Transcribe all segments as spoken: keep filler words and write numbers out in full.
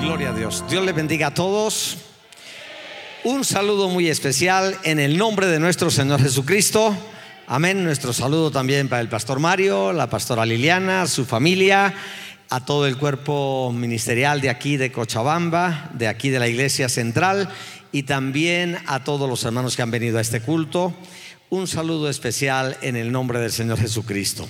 Gloria a Dios. Dios les bendiga a todos. Un saludo muy especial en el nombre de nuestro Señor Jesucristo. Amén. Nuestro saludo también para el pastor Mario, la pastora Liliana, su familia, a todo el cuerpo ministerial de aquí de Cochabamba, de aquí de la Iglesia Central, y también a todos los hermanos que han venido a este culto. Un saludo especial en el nombre del Señor Jesucristo.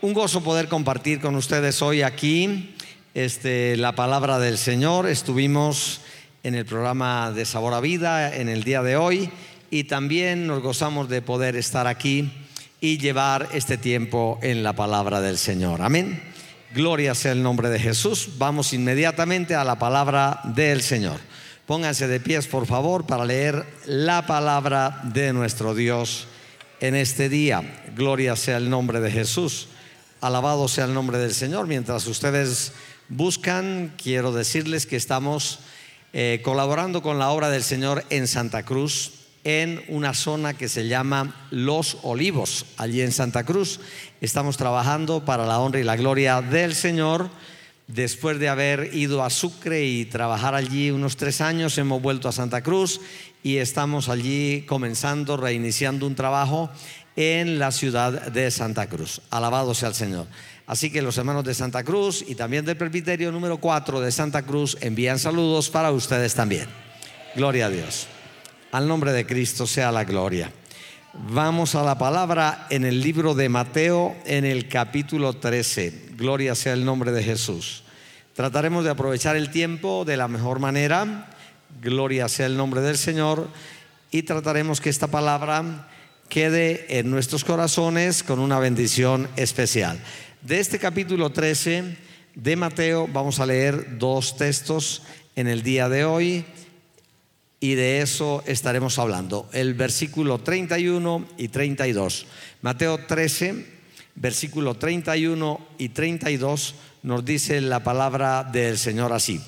Un gozo poder compartir con ustedes hoy aquí este, la palabra del Señor. Estuvimos en el programa de Sabor a Vida en el día de hoy, y también nos gozamos de poder estar aquí y llevar este tiempo en la palabra del Señor. Amén. Gloria sea el nombre de Jesús. Vamos inmediatamente a la palabra del Señor. Pónganse de pies, por favor, para leer la palabra de nuestro Dios en este día. Gloria sea el nombre de Jesús. Alabado sea el nombre del Señor. Mientras ustedes buscan, quiero decirles que estamos eh, colaborando con la obra del Señor en Santa Cruz, en una zona que se llama Los Olivos, allí en Santa Cruz. Estamos trabajando para la honra y la gloria del Señor. Después de haber ido a Sucre y trabajar allí unos tres años, hemos vuelto a Santa Cruz y estamos allí comenzando, reiniciando un trabajo en la ciudad de Santa Cruz. Alabado sea el Señor. Así que los hermanos de Santa Cruz y también del presbiterio número cuatro de Santa Cruz envían saludos para ustedes también. Gloria a Dios. Al nombre de Cristo sea la gloria. Vamos a la palabra en el libro de Mateo, en el capítulo trece. Gloria sea el nombre de Jesús. Trataremos de aprovechar el tiempo de la mejor manera. Gloria sea el nombre del Señor. Y trataremos que esta palabra quede en nuestros corazones con una bendición especial. De este capítulo trece de Mateo vamos a leer dos textos en el día de hoy, y de eso estaremos hablando, el versículo treinta y uno y treinta y dos. Mateo trece, versículo treinta y uno y treinta y dos, nos dice la palabra del Señor así: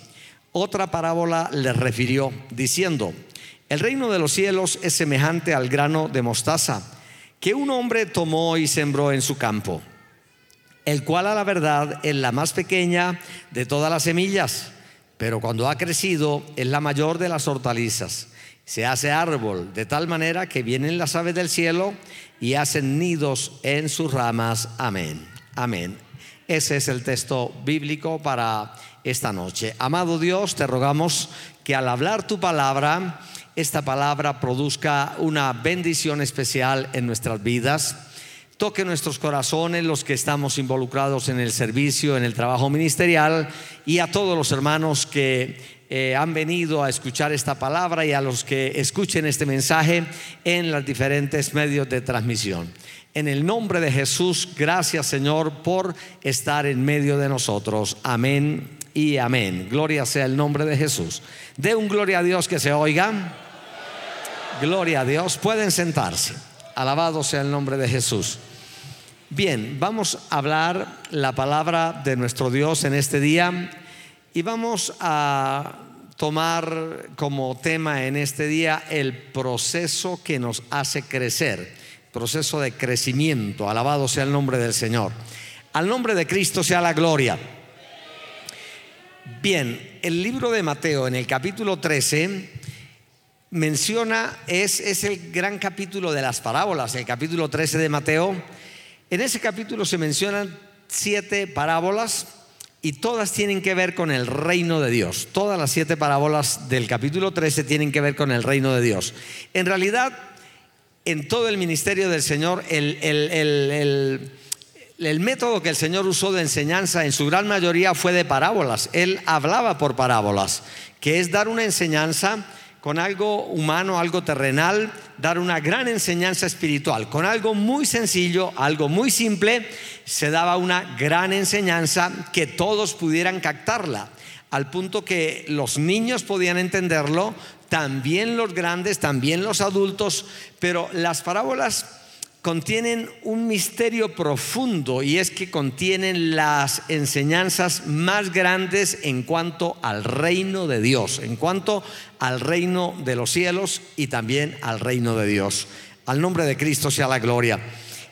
otra parábola les refirió, diciendo: el reino de los cielos es semejante al grano de mostaza, que un hombre tomó y sembró en su campo, el cual a la verdad es la más pequeña de todas las semillas, pero cuando ha crecido es la mayor de las hortalizas, se hace árbol de tal manera que vienen las aves del cielo y hacen nidos en sus ramas. Amén, amén. Ese es el texto bíblico para esta noche. Amado Dios, te rogamos que al hablar tu palabra, esta palabra produzca una bendición especial en nuestras vidas. Toque nuestros corazones, los que estamos involucrados en el servicio, en el trabajo ministerial, y a todos los hermanos que eh, han venido a escuchar esta palabra, y a los que escuchen este mensaje en los diferentes medios de transmisión. En el nombre de Jesús, gracias, Señor, por estar en medio de nosotros. Amén y amén. Gloria sea el nombre de Jesús. De un gloria a Dios que se oiga. Gloria a Dios. Pueden sentarse. Alabado sea el nombre de Jesús. Bien, vamos a hablar la palabra de nuestro Dios en este día, y vamos a tomar como tema en este día el proceso que nos hace crecer, proceso de crecimiento. Alabado sea el nombre del Señor. Al nombre de Cristo sea la gloria. Bien, el libro de Mateo en el capítulo trece menciona, es, es el gran capítulo de las parábolas, el capítulo trece de Mateo. En ese capítulo se mencionan siete parábolas, y todas tienen que ver con el reino de Dios. Todas las siete parábolas del capítulo trece tienen que ver con el reino de Dios. En realidad, en todo el ministerio del Señor, el, el, el, el, el método que el Señor usó de enseñanza en su gran mayoría fue de parábolas. Él hablaba por parábolas, que es dar una enseñanza con algo humano, algo terrenal, dar una gran enseñanza espiritual. Con algo muy sencillo, algo muy simple, se daba una gran enseñanza que todos pudieran captarla, al punto que los niños podían entenderlo, también los grandes, también los adultos. Pero las parábolas contienen un misterio profundo, y es que contienen las enseñanzas más grandes en cuanto al reino de Dios, en cuanto al reino de los cielos y también al reino de Dios. Al nombre de Cristo sea la gloria.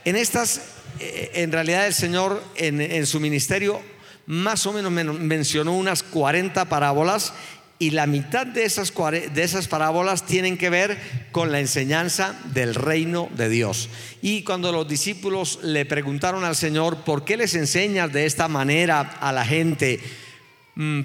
En estas, en realidad el Señor en, en su ministerio más o menos mencionó unas cuarenta parábolas, y la mitad de esas, de esas parábolas tienen que ver con la enseñanza del reino de Dios. Y cuando los discípulos le preguntaron al Señor, ¿por qué les enseñas de esta manera a la gente?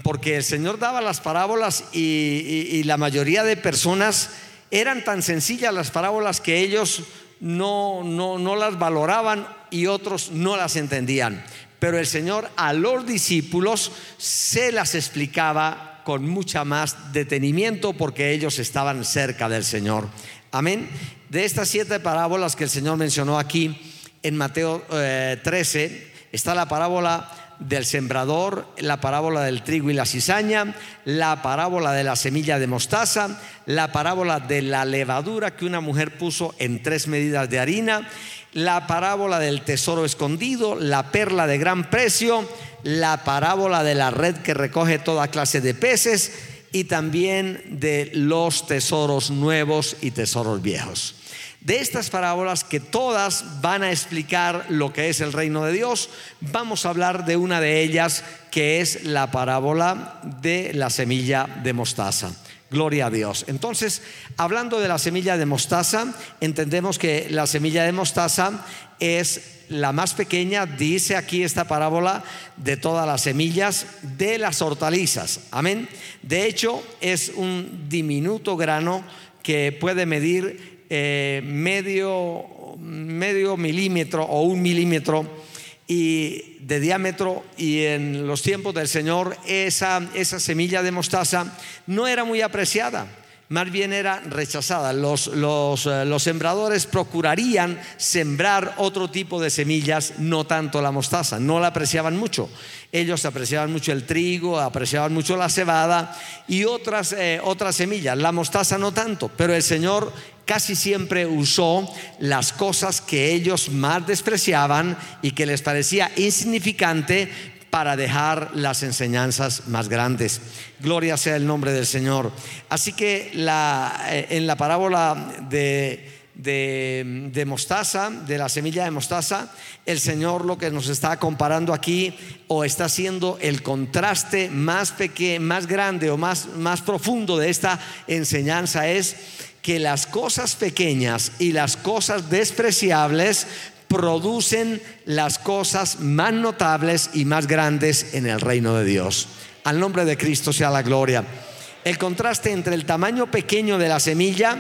Porque el Señor daba las parábolas y, y, y la mayoría de personas, eran tan sencillas las parábolas que ellos no, no, no las valoraban, y otros no las entendían. Pero el Señor a los discípulos se las explicaba con mucha más detenimiento, porque ellos estaban cerca del Señor. Amén. De estas siete parábolas que el Señor mencionó aquí en Mateo eh, trece, está la parábola del sembrador, la parábola del trigo y la cizaña, la parábola de la semilla de mostaza, la parábola de la levadura que una mujer puso en tres medidas de harina, la parábola del tesoro escondido, la perla de gran precio, la parábola de la red que recoge toda clase de peces, y también de los tesoros nuevos y tesoros viejos. De estas parábolas, que todas van a explicar lo que es el reino de Dios, vamos a hablar de una de ellas, que es la parábola de la semilla de mostaza. Gloria a Dios. Entonces, hablando de la semilla de mostaza, entendemos que la semilla de mostaza es la más pequeña, dice aquí esta parábola, de todas las semillas de las hortalizas. Amén. De hecho, es un diminuto grano que puede medir eh, medio, medio milímetro o un milímetro y de diámetro. Y en los tiempos del Señor, esa, esa semilla de mostaza no era muy apreciada, más bien era rechazada. Los, los, los sembradores procurarían sembrar otro tipo de semillas, no tanto la mostaza, no la apreciaban mucho. Ellos apreciaban mucho el trigo, apreciaban mucho la cebada y otras, eh, otras semillas, la mostaza no tanto. Pero el Señor casi siempre usó las cosas que ellos más despreciaban y que les parecía insignificante, para dejar las enseñanzas más grandes. Gloria sea el nombre del Señor. Así que la, en la parábola de, de, de mostaza, de la semilla de mostaza, el Señor lo que nos está comparando aquí, o está haciendo el contraste más pequeño, más grande o más, más profundo de esta enseñanza, es que las cosas pequeñas y las cosas despreciables producen las cosas más notables y más grandes en el reino de Dios. Al nombre de Cristo sea la gloria. El contraste entre el tamaño pequeño de la semilla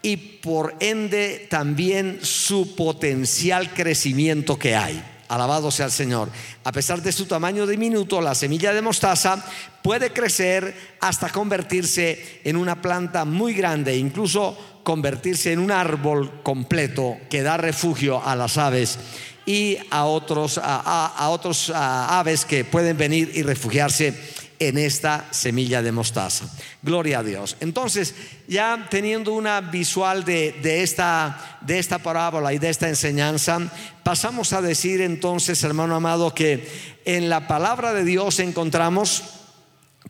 y por ende también su potencial crecimiento que hay. Alabado sea el Señor. A pesar de su tamaño diminuto, la semilla de mostaza puede crecer hasta convertirse en una planta muy grande, incluso convertirse en un árbol completo que da refugio a las aves y a otros a, a, a otros a aves que pueden venir y refugiarse en esta semilla de mostaza. Gloria a Dios. Entonces, ya teniendo una visual de, de, esta, de esta parábola y de esta enseñanza, pasamos a decir entonces, hermano amado, que en la palabra de Dios encontramos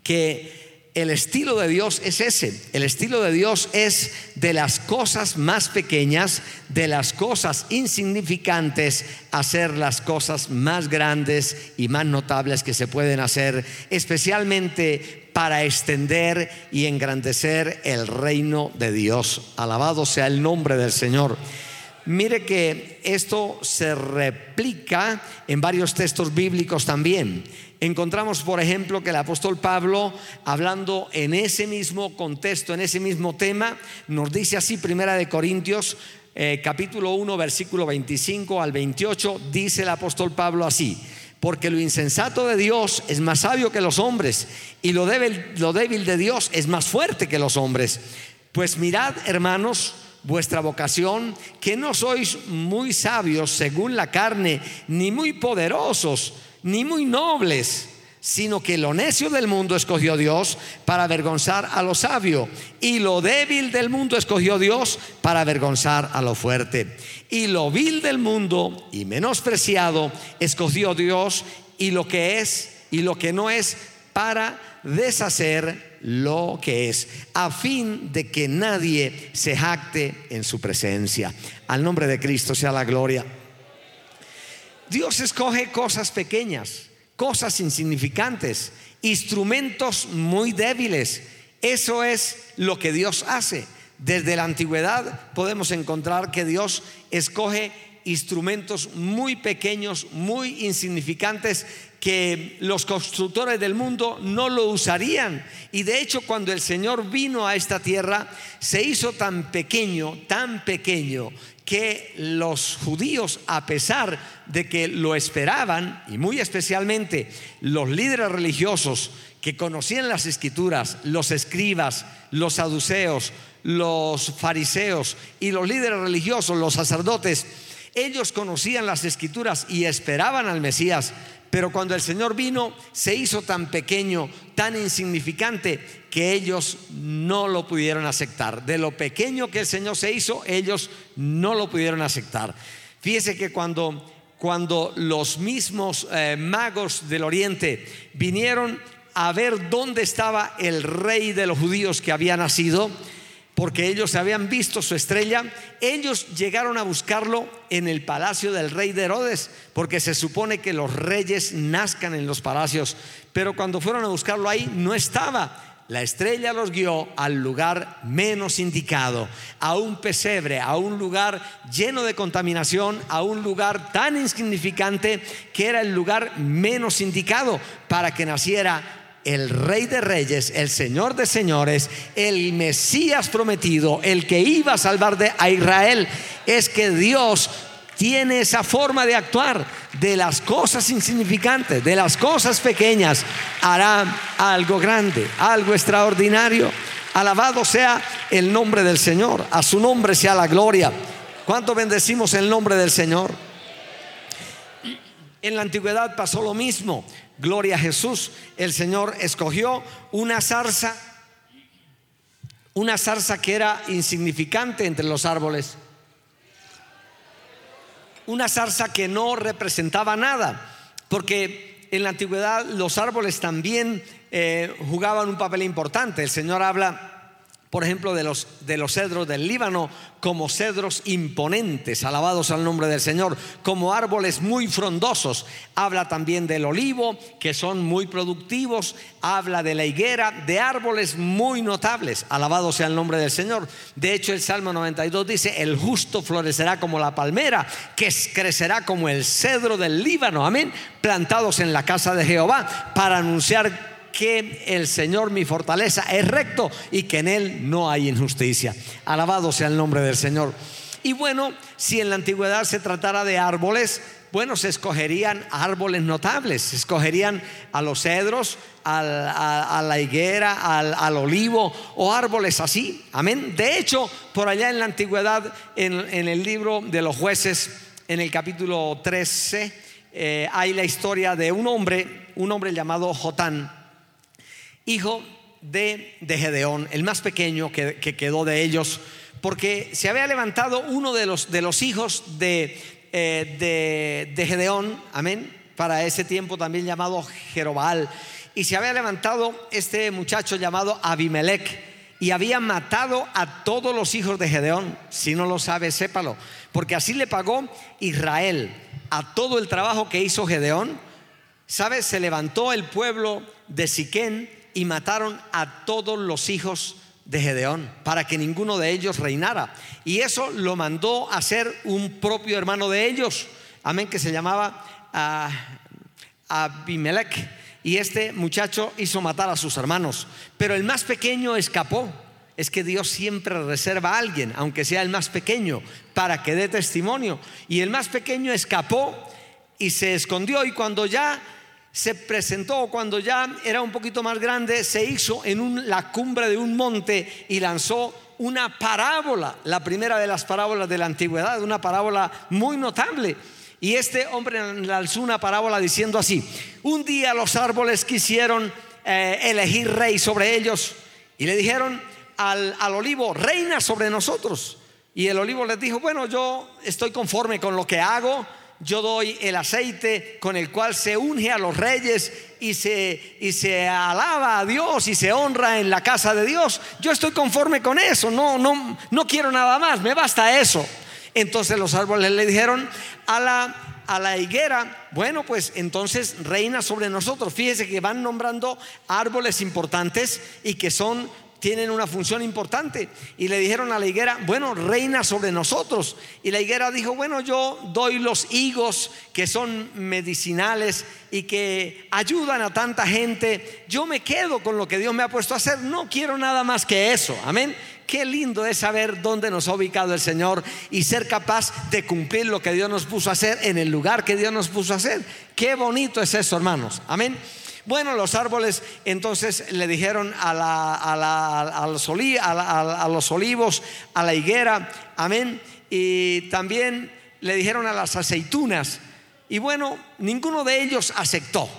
que el estilo de Dios es ese. El estilo de Dios es de las cosas más pequeñas, de las cosas insignificantes, hacer las cosas más grandes y más notables que se pueden hacer, especialmente para extender y engrandecer el reino de Dios. Alabado sea el nombre del Señor. Mire que esto se replica en varios textos bíblicos también. Encontramos, por ejemplo, que el apóstol Pablo, hablando en ese mismo contexto, en ese mismo tema, nos dice así, Primera de Corintios eh, capítulo uno versículo veinticinco al veintiocho, dice el apóstol Pablo así: Porque lo insensato de Dios es más sabio que los hombres, y lo débil, lo débil de Dios es más fuerte que los hombres. Pues mirad, hermanos, vuestra vocación, que no sois muy sabios según la carne, ni muy poderosos, ni muy nobles, sino que lo necio del mundo escogió Dios para avergonzar a lo sabio, y lo débil del mundo escogió Dios para avergonzar a lo fuerte, y lo vil del mundo y menospreciado escogió Dios, y lo que es y lo que no es, para deshacer lo que es, a fin de que nadie se jacte en su presencia. Al nombre de Cristo sea la gloria. Dios escoge cosas pequeñas, cosas insignificantes, instrumentos muy débiles. Eso es lo que Dios hace. Desde la antigüedad podemos encontrar que Dios escoge instrumentos muy pequeños, muy insignificantes, que los constructores del mundo no lo usarían. Y de hecho, cuando el Señor vino a esta tierra, se hizo tan pequeño, tan pequeño, que los judíos, a pesar de que lo esperaban, y muy especialmente los líderes religiosos que conocían las escrituras, los escribas, los saduceos, los fariseos y los líderes religiosos, los sacerdotes, ellos conocían las escrituras y esperaban al Mesías. Pero cuando el Señor vino, se hizo tan pequeño, tan insignificante, que ellos no lo pudieron aceptar. De lo pequeño que el Señor se hizo, ellos no lo pudieron aceptar. Fíjese que cuando, cuando los mismos eh, magos del oriente vinieron a ver dónde estaba el rey de los judíos que había nacido, porque ellos habían visto su estrella, ellos llegaron a buscarlo en el palacio del rey de Herodes, porque se supone que los reyes nazcan en los palacios. Pero cuando fueron a buscarlo ahí, no estaba. La estrella los guió al lugar menos indicado, a un pesebre, a un lugar lleno de contaminación, a un lugar tan insignificante que era el lugar menos indicado para que naciera el Rey de Reyes, el Señor de Señores, el Mesías prometido, el que iba a salvar de, a Israel. Es que Dios tiene esa forma de actuar. De las cosas insignificantes, de las cosas pequeñas, hará algo grande, algo extraordinario. Alabado sea el nombre del Señor, a su nombre sea la gloria. ¿Cuánto bendecimos el nombre del Señor? En la antigüedad pasó lo mismo. Gloria a Jesús. El Señor escogió una zarza, una zarza que era insignificante entre los árboles, una zarza que no representaba nada, porque en la antigüedad los árboles también eh, jugaban un papel importante. El Señor habla, por ejemplo, de los, de los cedros del Líbano como cedros imponentes, alabados al nombre del Señor, como árboles muy frondosos. Habla también del olivo, que son muy productivos. Habla de la higuera, de árboles muy notables, alabado sea el nombre del Señor. De hecho, el Salmo noventa y dos dice: el justo florecerá como la palmera, que crecerá como el cedro del Líbano, amén, plantados en la casa de Jehová, para anunciar que el Señor, mi fortaleza, es recto y que en Él no hay injusticia. Alabado sea el nombre del Señor. Y bueno, si en la antigüedad se tratara de árboles, bueno, se escogerían árboles notables. Se escogerían a los cedros, al, a, a la higuera, al, al olivo, o árboles así, amén. De hecho, por allá en la antigüedad, en, en el libro de los Jueces, en el capítulo trece, eh, hay la historia de un hombre, un hombre llamado Jotán, hijo de, de Gedeón, el más pequeño que, que quedó de ellos, porque se había levantado uno de los, de los hijos de, eh, de, de Gedeón, amén, para ese tiempo también llamado Jerobaal, y se había levantado este muchacho llamado Abimelec, y había matado a todos los hijos de Gedeón. Si no lo sabe, sépalo, porque así le pagó Israel a todo el trabajo que hizo Gedeón. ¿Sabe? Se levantó el pueblo de Siquén y mataron a todos los hijos de Gedeón para que ninguno de ellos reinara. Y eso lo mandó a hacer un propio hermano de ellos, amén, que se llamaba uh, Abimelec. Y este muchacho hizo matar a sus hermanos, pero el más pequeño escapó. Es que Dios siempre reserva a alguien, aunque sea el más pequeño, para que dé testimonio. Y el más pequeño escapó y se escondió, y cuando ya se presentó, cuando ya era un poquito más grande, se hizo en un, la cumbre de un monte y lanzó una parábola, la primera de las parábolas de la antigüedad, una parábola muy notable. Y este hombre lanzó una parábola diciendo así: un día los árboles quisieron eh, elegir rey sobre ellos, y le dijeron al, al olivo: reina sobre nosotros. Y el olivo les dijo: bueno, yo estoy conforme con lo que hago. Yo doy el aceite con el cual se unge a los reyes y se, y se alaba a Dios y se honra en la casa de Dios. Yo estoy conforme con eso, no, no, no quiero nada más, me basta eso. Entonces los árboles le dijeron a la, a la higuera: bueno, pues entonces reina sobre nosotros. Fíjese que van nombrando árboles importantes y que son, tienen una función importante. Y le dijeron a la higuera: bueno, reina sobre nosotros. Y la higuera dijo: bueno, yo doy los higos, que son medicinales y que ayudan a tanta gente. Yo me quedo con lo que Dios me ha puesto a hacer, no quiero nada más que eso. Amén. Qué lindo es saber dónde nos ha ubicado el Señor y ser capaz de cumplir lo que Dios nos puso a hacer en el lugar que Dios nos puso a hacer. Qué bonito es eso, hermanos. Amén. Bueno, los árboles entonces le dijeron a, la, a, la, a, los, oli, a, la, a los olivos, a la higuera, amén. Y también le dijeron a las aceitunas. Y bueno, ninguno de ellos aceptó.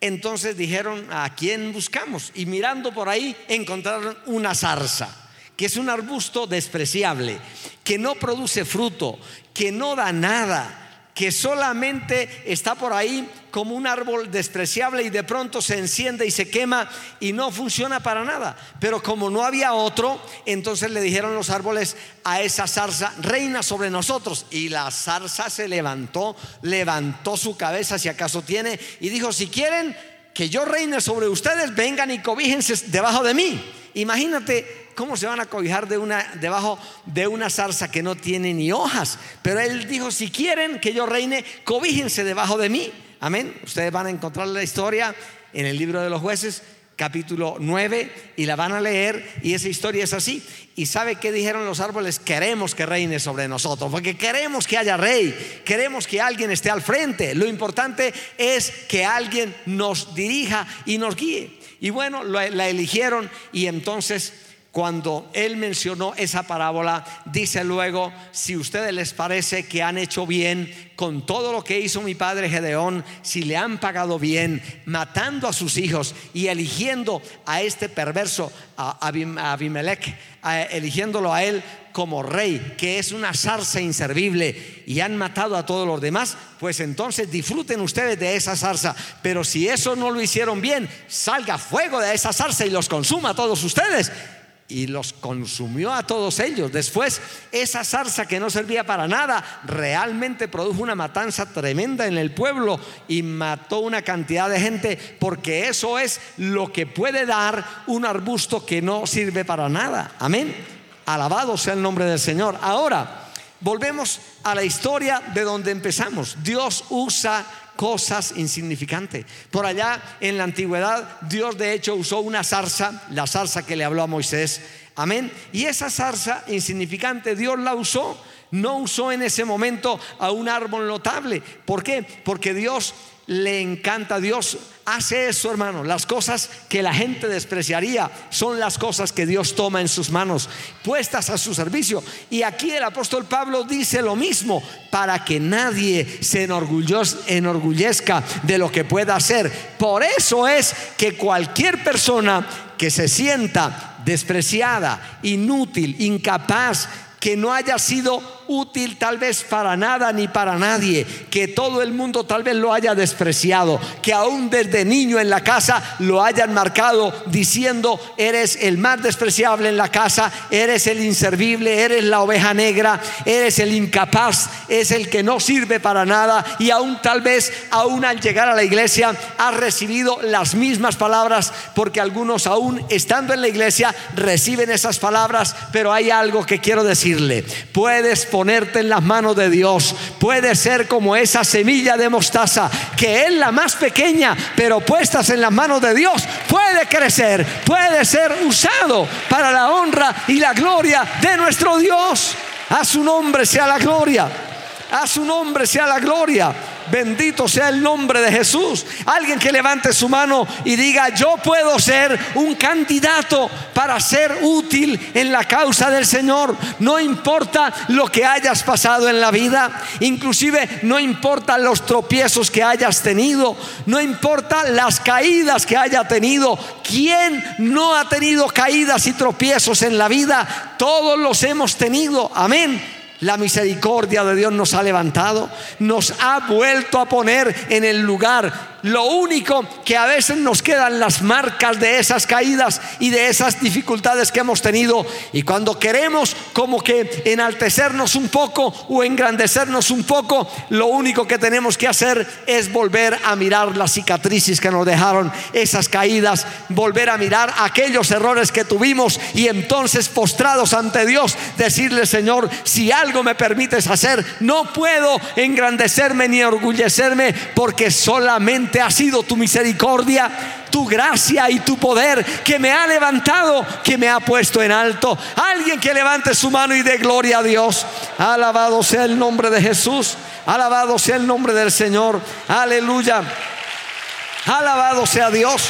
Entonces dijeron: ¿a quién buscamos? Y mirando por ahí encontraron una zarza, que es un arbusto despreciable, que no produce fruto, que no da nada, que solamente está por ahí como un árbol despreciable, y de pronto se enciende y se quema y no funciona para nada. Pero como no había otro, entonces le dijeron los árboles a esa zarza: reina sobre nosotros. Y la zarza se levantó, levantó su cabeza, si acaso tiene, y dijo: si quieren que yo reine sobre ustedes, vengan y cobíjense debajo de mí. Imagínate cómo se van a cobijar de una, debajo de una zarza que no tiene ni hojas. Pero él dijo: si quieren que yo reine, cobíjense debajo de mí. Amén. Ustedes van a encontrar la historia en el libro de los Jueces, capítulo nueve, y la van a leer, y esa historia es así. Y sabe que dijeron los árboles: queremos que reine sobre nosotros, porque queremos que haya rey, queremos que alguien esté al frente. Lo importante es que alguien nos dirija y nos guíe. Y bueno, la eligieron. Y entonces, cuando él mencionó esa parábola, dice luego: si a ustedes les parece que han hecho bien con todo lo que hizo mi padre Gedeón, si le han pagado bien matando a sus hijos y eligiendo a este perverso a Abimelec, a, eligiéndolo a él como rey, que es una zarza inservible, y han matado a todos los demás, pues entonces disfruten ustedes de esa zarza. Pero si eso no lo hicieron bien, salga fuego de esa zarza y los consuma a todos ustedes. Y los consumió a todos ellos. Después, esa zarza que no servía para nada realmente produjo una matanza tremenda en el pueblo y mató una cantidad de gente, porque eso es lo que puede dar un arbusto que no sirve para nada. Amén. Alabado sea el nombre del Señor. Ahora volvemos a la historia de donde empezamos. Dios usa cosas insignificantes. Por allá en la antigüedad, Dios de hecho usó una zarza, la zarza que le habló a Moisés. Amén. Y esa zarza insignificante Dios la usó. No usó en ese momento a un árbol notable. ¿Por qué? Porque Dios le encanta, Dios hace eso, hermano. Las cosas que la gente despreciaría son las cosas que Dios toma en sus manos, puestas a su servicio. Y aquí el apóstol Pablo dice lo mismo: para que nadie se enorgullezca de lo que pueda hacer. Por eso es que cualquier persona que se sienta despreciada, inútil, incapaz, que no haya sido útil tal vez para nada ni para nadie, que todo el mundo tal vez lo haya despreciado, que aún desde niño en la casa lo hayan marcado diciendo: eres el más despreciable en la casa, eres el inservible, eres la oveja negra, eres el incapaz, es el que no sirve para nada. Y aún tal vez, aún al llegar a la iglesia, ha recibido las mismas palabras, porque algunos aún estando en la iglesia reciben esas palabras. Pero hay algo que quiero decirle: puedes ponerte en las manos de Dios, puedes ser como esa semilla de mostaza, que es la más pequeña, pero puestas en las manos de Dios puede crecer, puede ser usado para la honra y la gloria de nuestro Dios. A su nombre sea la gloria, a su nombre sea la gloria. Bendito sea el nombre de Jesús. Alguien que levante su mano y diga: yo puedo ser un candidato para ser útil en la causa del Señor. No importa lo que hayas pasado en la vida, inclusive no importa los tropiezos que hayas tenido, no importa las caídas que haya tenido. ¿Quién no ha tenido caídas y tropiezos en la vida? Todos los hemos tenido, amén. La misericordia de Dios nos ha levantado, nos ha vuelto a poner en el lugar. Lo único que a veces nos quedan las marcas de esas caídas y de esas dificultades que hemos tenido. Y cuando queremos como que enaltecernos un poco o engrandecernos un poco, lo único que tenemos que hacer es volver a mirar las cicatrices que nos dejaron esas caídas, volver a mirar aquellos errores que tuvimos, y entonces, postrados ante Dios, decirle: Señor, si algo Algo me permites hacer, no puedo engrandecerme ni orgullecerme, porque solamente ha sido tu misericordia, tu gracia y tu poder que me ha levantado, que me ha puesto en alto. Alguien que levante su mano y dé gloria a Dios. Alabado sea el nombre de Jesús. Alabado sea el nombre del Señor. Aleluya. Alabado sea Dios.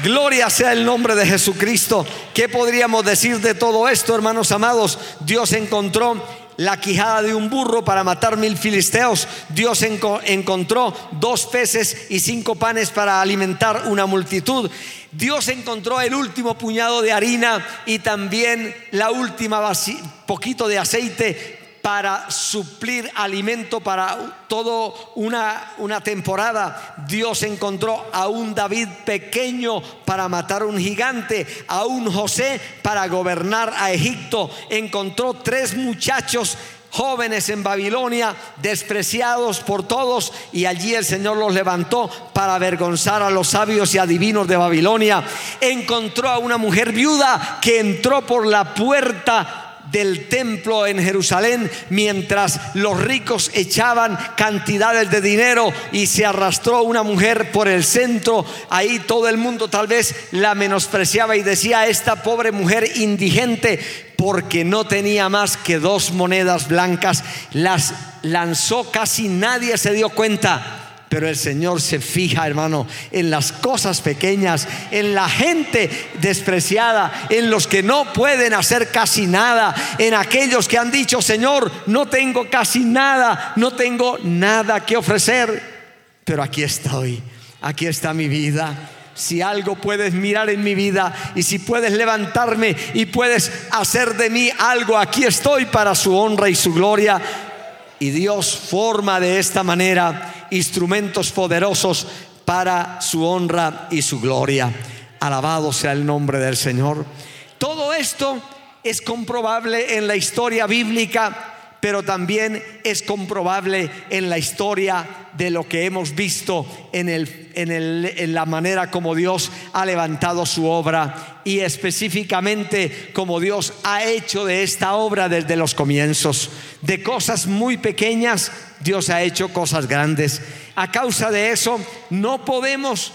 Gloria sea el nombre de Jesucristo. ¿Qué podríamos decir de todo esto, hermanos amados? Dios encontró la quijada de un burro para matar mil filisteos. Dios enco- encontró dos peces y cinco panes para alimentar una multitud. Dios encontró el último puñado de harina y también la última vaci- poquito de aceite para suplir alimento para toda una, una temporada. Dios encontró a un David pequeño para matar a un gigante, a un José para gobernar a Egipto. Encontró tres muchachos jóvenes en Babilonia, despreciados por todos, y allí el Señor los levantó para avergonzar a los sabios y adivinos de Babilonia. Encontró a una mujer viuda que entró por la puerta del templo en Jerusalén mientras los ricos echaban cantidades de dinero, y se arrastró una mujer por el centro. Ahí todo el mundo tal vez la menospreciaba y decía: esta pobre mujer indigente, porque no tenía más que dos monedas blancas. Las lanzó, casi nadie se dio cuenta. Pero el Señor se fija, hermano, en las cosas pequeñas, en la gente despreciada, en los que no pueden hacer casi nada, en aquellos que han dicho: Señor, no tengo casi nada, no tengo nada que ofrecer, pero aquí estoy, aquí está mi vida. Si algo puedes mirar en mi vida, y si puedes levantarme y puedes hacer de mí algo, aquí estoy para su honra y su gloria. Y Dios forma de esta manera instrumentos poderosos para su honra y su gloria. Alabado sea el nombre del Señor. Todo esto es comprobable en la historia bíblica, pero también es comprobable en la historia de lo que hemos visto en, el, en, el, en la manera como Dios ha levantado su obra, y específicamente como Dios ha hecho de esta obra desde los comienzos. De cosas muy pequeñas Dios ha hecho cosas grandes. A causa de eso no podemos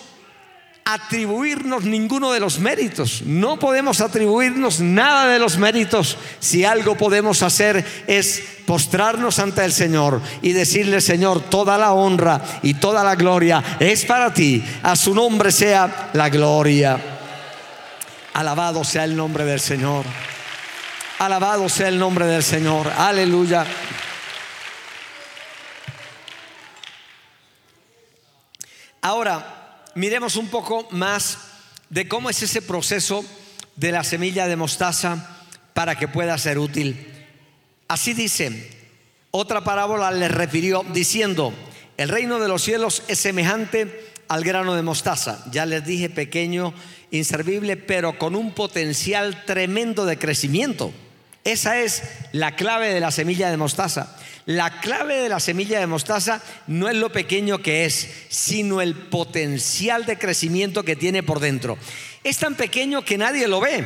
atribuirnos ninguno de los méritos, no podemos atribuirnos nada de los méritos. Si algo podemos hacer es postrarnos ante el Señor y decirle: Señor, toda la honra y toda la gloria es para ti, a su nombre sea la gloria. Alabado sea el nombre del Señor. Alabado sea el nombre del Señor. Aleluya. Ahora miremos un poco más de cómo es ese proceso de la semilla de mostaza para que pueda ser útil. Así dice: otra parábola les refirió diciendo: el reino de los cielos es semejante al grano de mostaza, ya les dije, pequeño, inservible, pero con un potencial tremendo de crecimiento. Esa es la clave de la semilla de mostaza. La clave de la semilla de mostaza no es lo pequeño que es, sino el potencial de crecimiento que tiene por dentro. Es tan pequeño que nadie lo ve,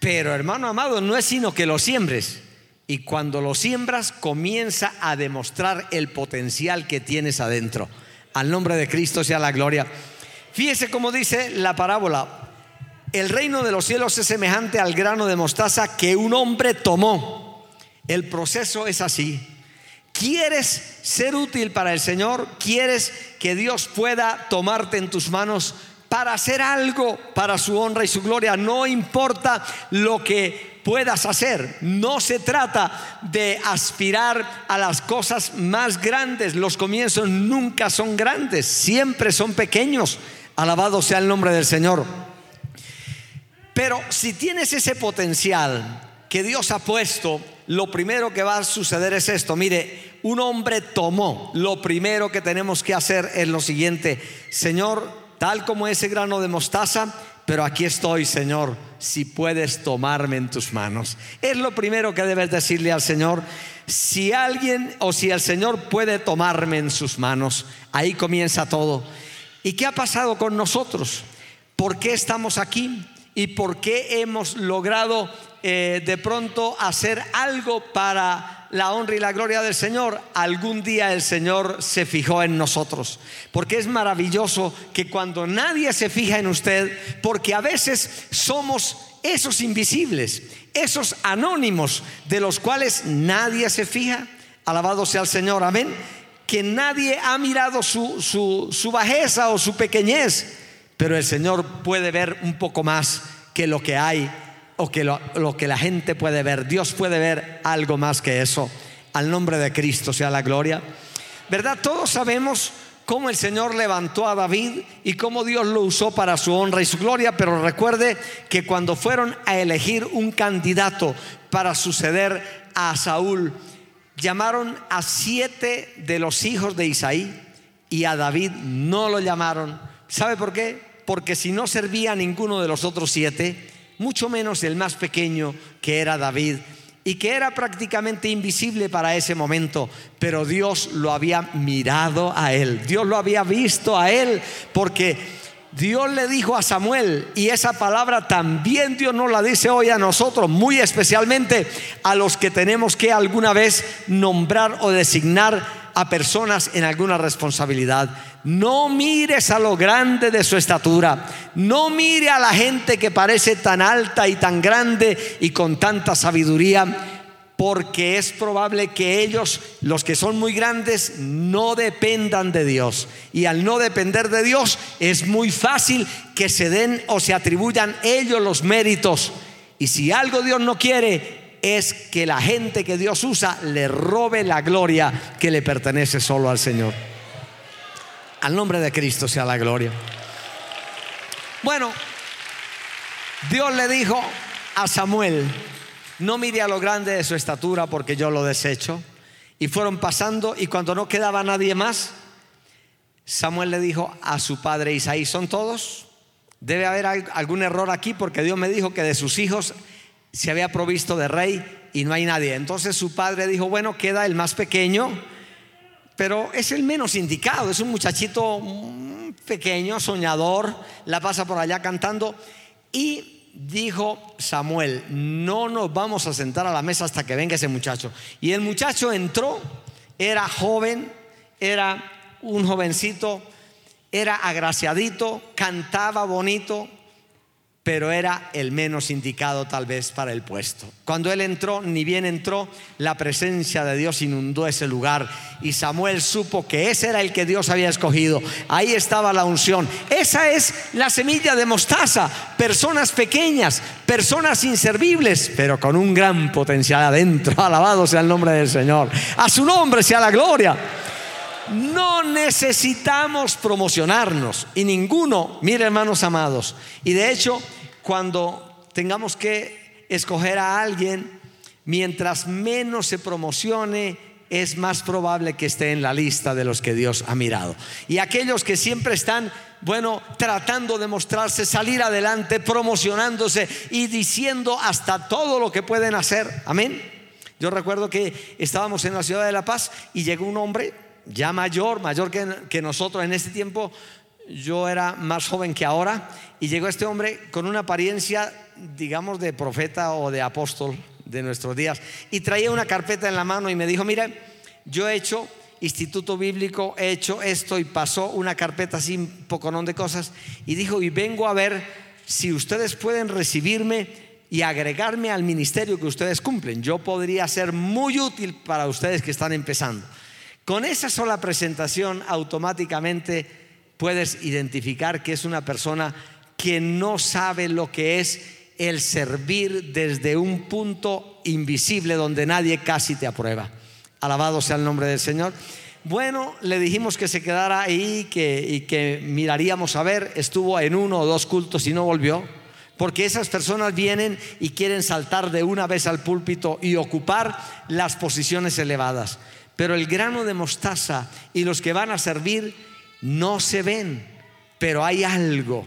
pero, hermano amado, no es sino que lo siembres, y cuando lo siembras comienza a demostrar el potencial que tienes adentro. Al nombre de Cristo sea la gloria. Fíjese cómo dice la parábola: el reino de los cielos es semejante al grano de mostaza que un hombre tomó. El proceso es así: ¿Quieres ser útil para el Señor? ¿Quieres que Dios pueda tomarte en tus manos para hacer algo para su honra y su gloria? No importa lo que puedas hacer. No se trata de aspirar a las cosas más grandes. Los comienzos nunca son grandes, siempre son pequeños. Alabado sea el nombre del Señor. Pero si tienes ese potencial que Dios ha puesto, lo primero que va a suceder es esto. Mire, un hombre tomó. Lo primero que tenemos que hacer es lo siguiente: Señor, tal como ese grano de mostaza, pero aquí estoy, Señor, si puedes tomarme en tus manos. Es lo primero que debes decirle al Señor. Si alguien o si el Señor puede tomarme en sus manos, ahí comienza todo. ¿Y qué ha pasado con nosotros? ¿Por qué estamos aquí? ¿Y por qué hemos logrado eh, de pronto hacer algo para la honra y la gloria del Señor? Algún día el Señor se fijó en nosotros, porque es maravilloso que cuando nadie se fija en usted, porque a veces somos esos invisibles, esos anónimos de los cuales nadie se fija. Alabado sea el Señor, amén. Que nadie ha mirado su, su, su bajeza o su pequeñez, pero el Señor puede ver un poco más que lo que hay o que lo, lo que la gente puede ver. Dios puede ver algo más que eso. Al nombre de Cristo sea la gloria. ¿Verdad? Todos sabemos cómo el Señor levantó a David y cómo Dios lo usó para su honra y su gloria. Pero recuerde que cuando fueron a elegir un candidato para suceder a Saúl, llamaron a siete de los hijos de Isaí y a David no lo llamaron. ¿Sabe por qué? Porque si no servía a ninguno de los otros siete, mucho menos el más pequeño, que era David, y que era prácticamente invisible para ese momento, pero Dios lo había mirado a él, Dios lo había visto a él, porque Dios le dijo a Samuel, y esa palabra también Dios nos la dice hoy a nosotros, muy especialmente a los que tenemos que alguna vez nombrar o designar a personas en alguna responsabilidad. No mires a lo grande de su estatura. No mire a la gente que parece tan alta y tan grande y con tanta sabiduría, porque es probable que ellos, los que son muy grandes, no dependan de Dios. Y al no depender de Dios, es muy fácil que se den o se atribuyan ellos los méritos. Y si algo Dios no quiere, es que la gente que Dios usa le robe la gloria que le pertenece solo al Señor. Al nombre de Cristo sea la gloria. Bueno, Dios le dijo a Samuel: no mire a lo grande de su estatura, porque yo lo desecho. Y fueron pasando, y cuando no quedaba nadie más, Samuel le dijo a su padre Isaí: ¿son todos? Debe haber algún error aquí, porque Dios me dijo que de sus hijos se había provisto de rey y no hay nadie. Entonces su padre dijo: bueno, queda el más pequeño, pero es el menos indicado. Es un muchachito pequeño, soñador, la pasa por allá cantando. Y dijo Samuel: no nos vamos a sentar a la mesa hasta que venga ese muchacho. Y el muchacho entró. Era joven, era un jovencito, era agraciadito, cantaba bonito, pero era el menos indicado tal vez para el puesto. Cuando él entró, ni bien entró, la presencia de Dios inundó ese lugar, y Samuel supo que ese era el que Dios había escogido. Ahí estaba la unción. Esa es la semilla de mostaza: personas pequeñas, personas inservibles, pero con un gran potencial adentro. Alabado sea el nombre del Señor. A su nombre sea la gloria. No necesitamos promocionarnos, y ninguno, mire, hermanos amados. Y de hecho, cuando tengamos que escoger a alguien, mientras menos se promocione, es más probable que esté en la lista de los que Dios ha mirado. Y aquellos que siempre están, bueno, tratando de mostrarse, salir adelante, promocionándose y diciendo hasta todo lo que pueden hacer. Amén. Yo recuerdo que estábamos en la ciudad de La Paz y llegó un hombre ya mayor, mayor que, que nosotros. En este tiempo yo era más joven que ahora, y llegó este hombre con una apariencia, digamos, de profeta o de apóstol de nuestros días, y traía una carpeta en la mano y me dijo: mire, yo he hecho instituto bíblico, he hecho esto, y pasó una carpeta así, un poconón de cosas, y dijo: y vengo a ver si ustedes pueden recibirme y agregarme al ministerio que ustedes cumplen. Yo podría ser muy útil para ustedes que están empezando. Con esa sola presentación automáticamente puedes identificar que es una persona que no sabe lo que es el servir desde un punto invisible donde nadie casi te aprueba. Alabado sea el nombre del Señor. Bueno, le dijimos que se quedara ahí que, y que miraríamos a ver. Estuvo en uno o dos cultos y no volvió, porque esas personas vienen y quieren saltar de una vez al púlpito y ocupar las posiciones elevadas. Pero el grano de mostaza y los que van a servir no se ven, pero hay algo.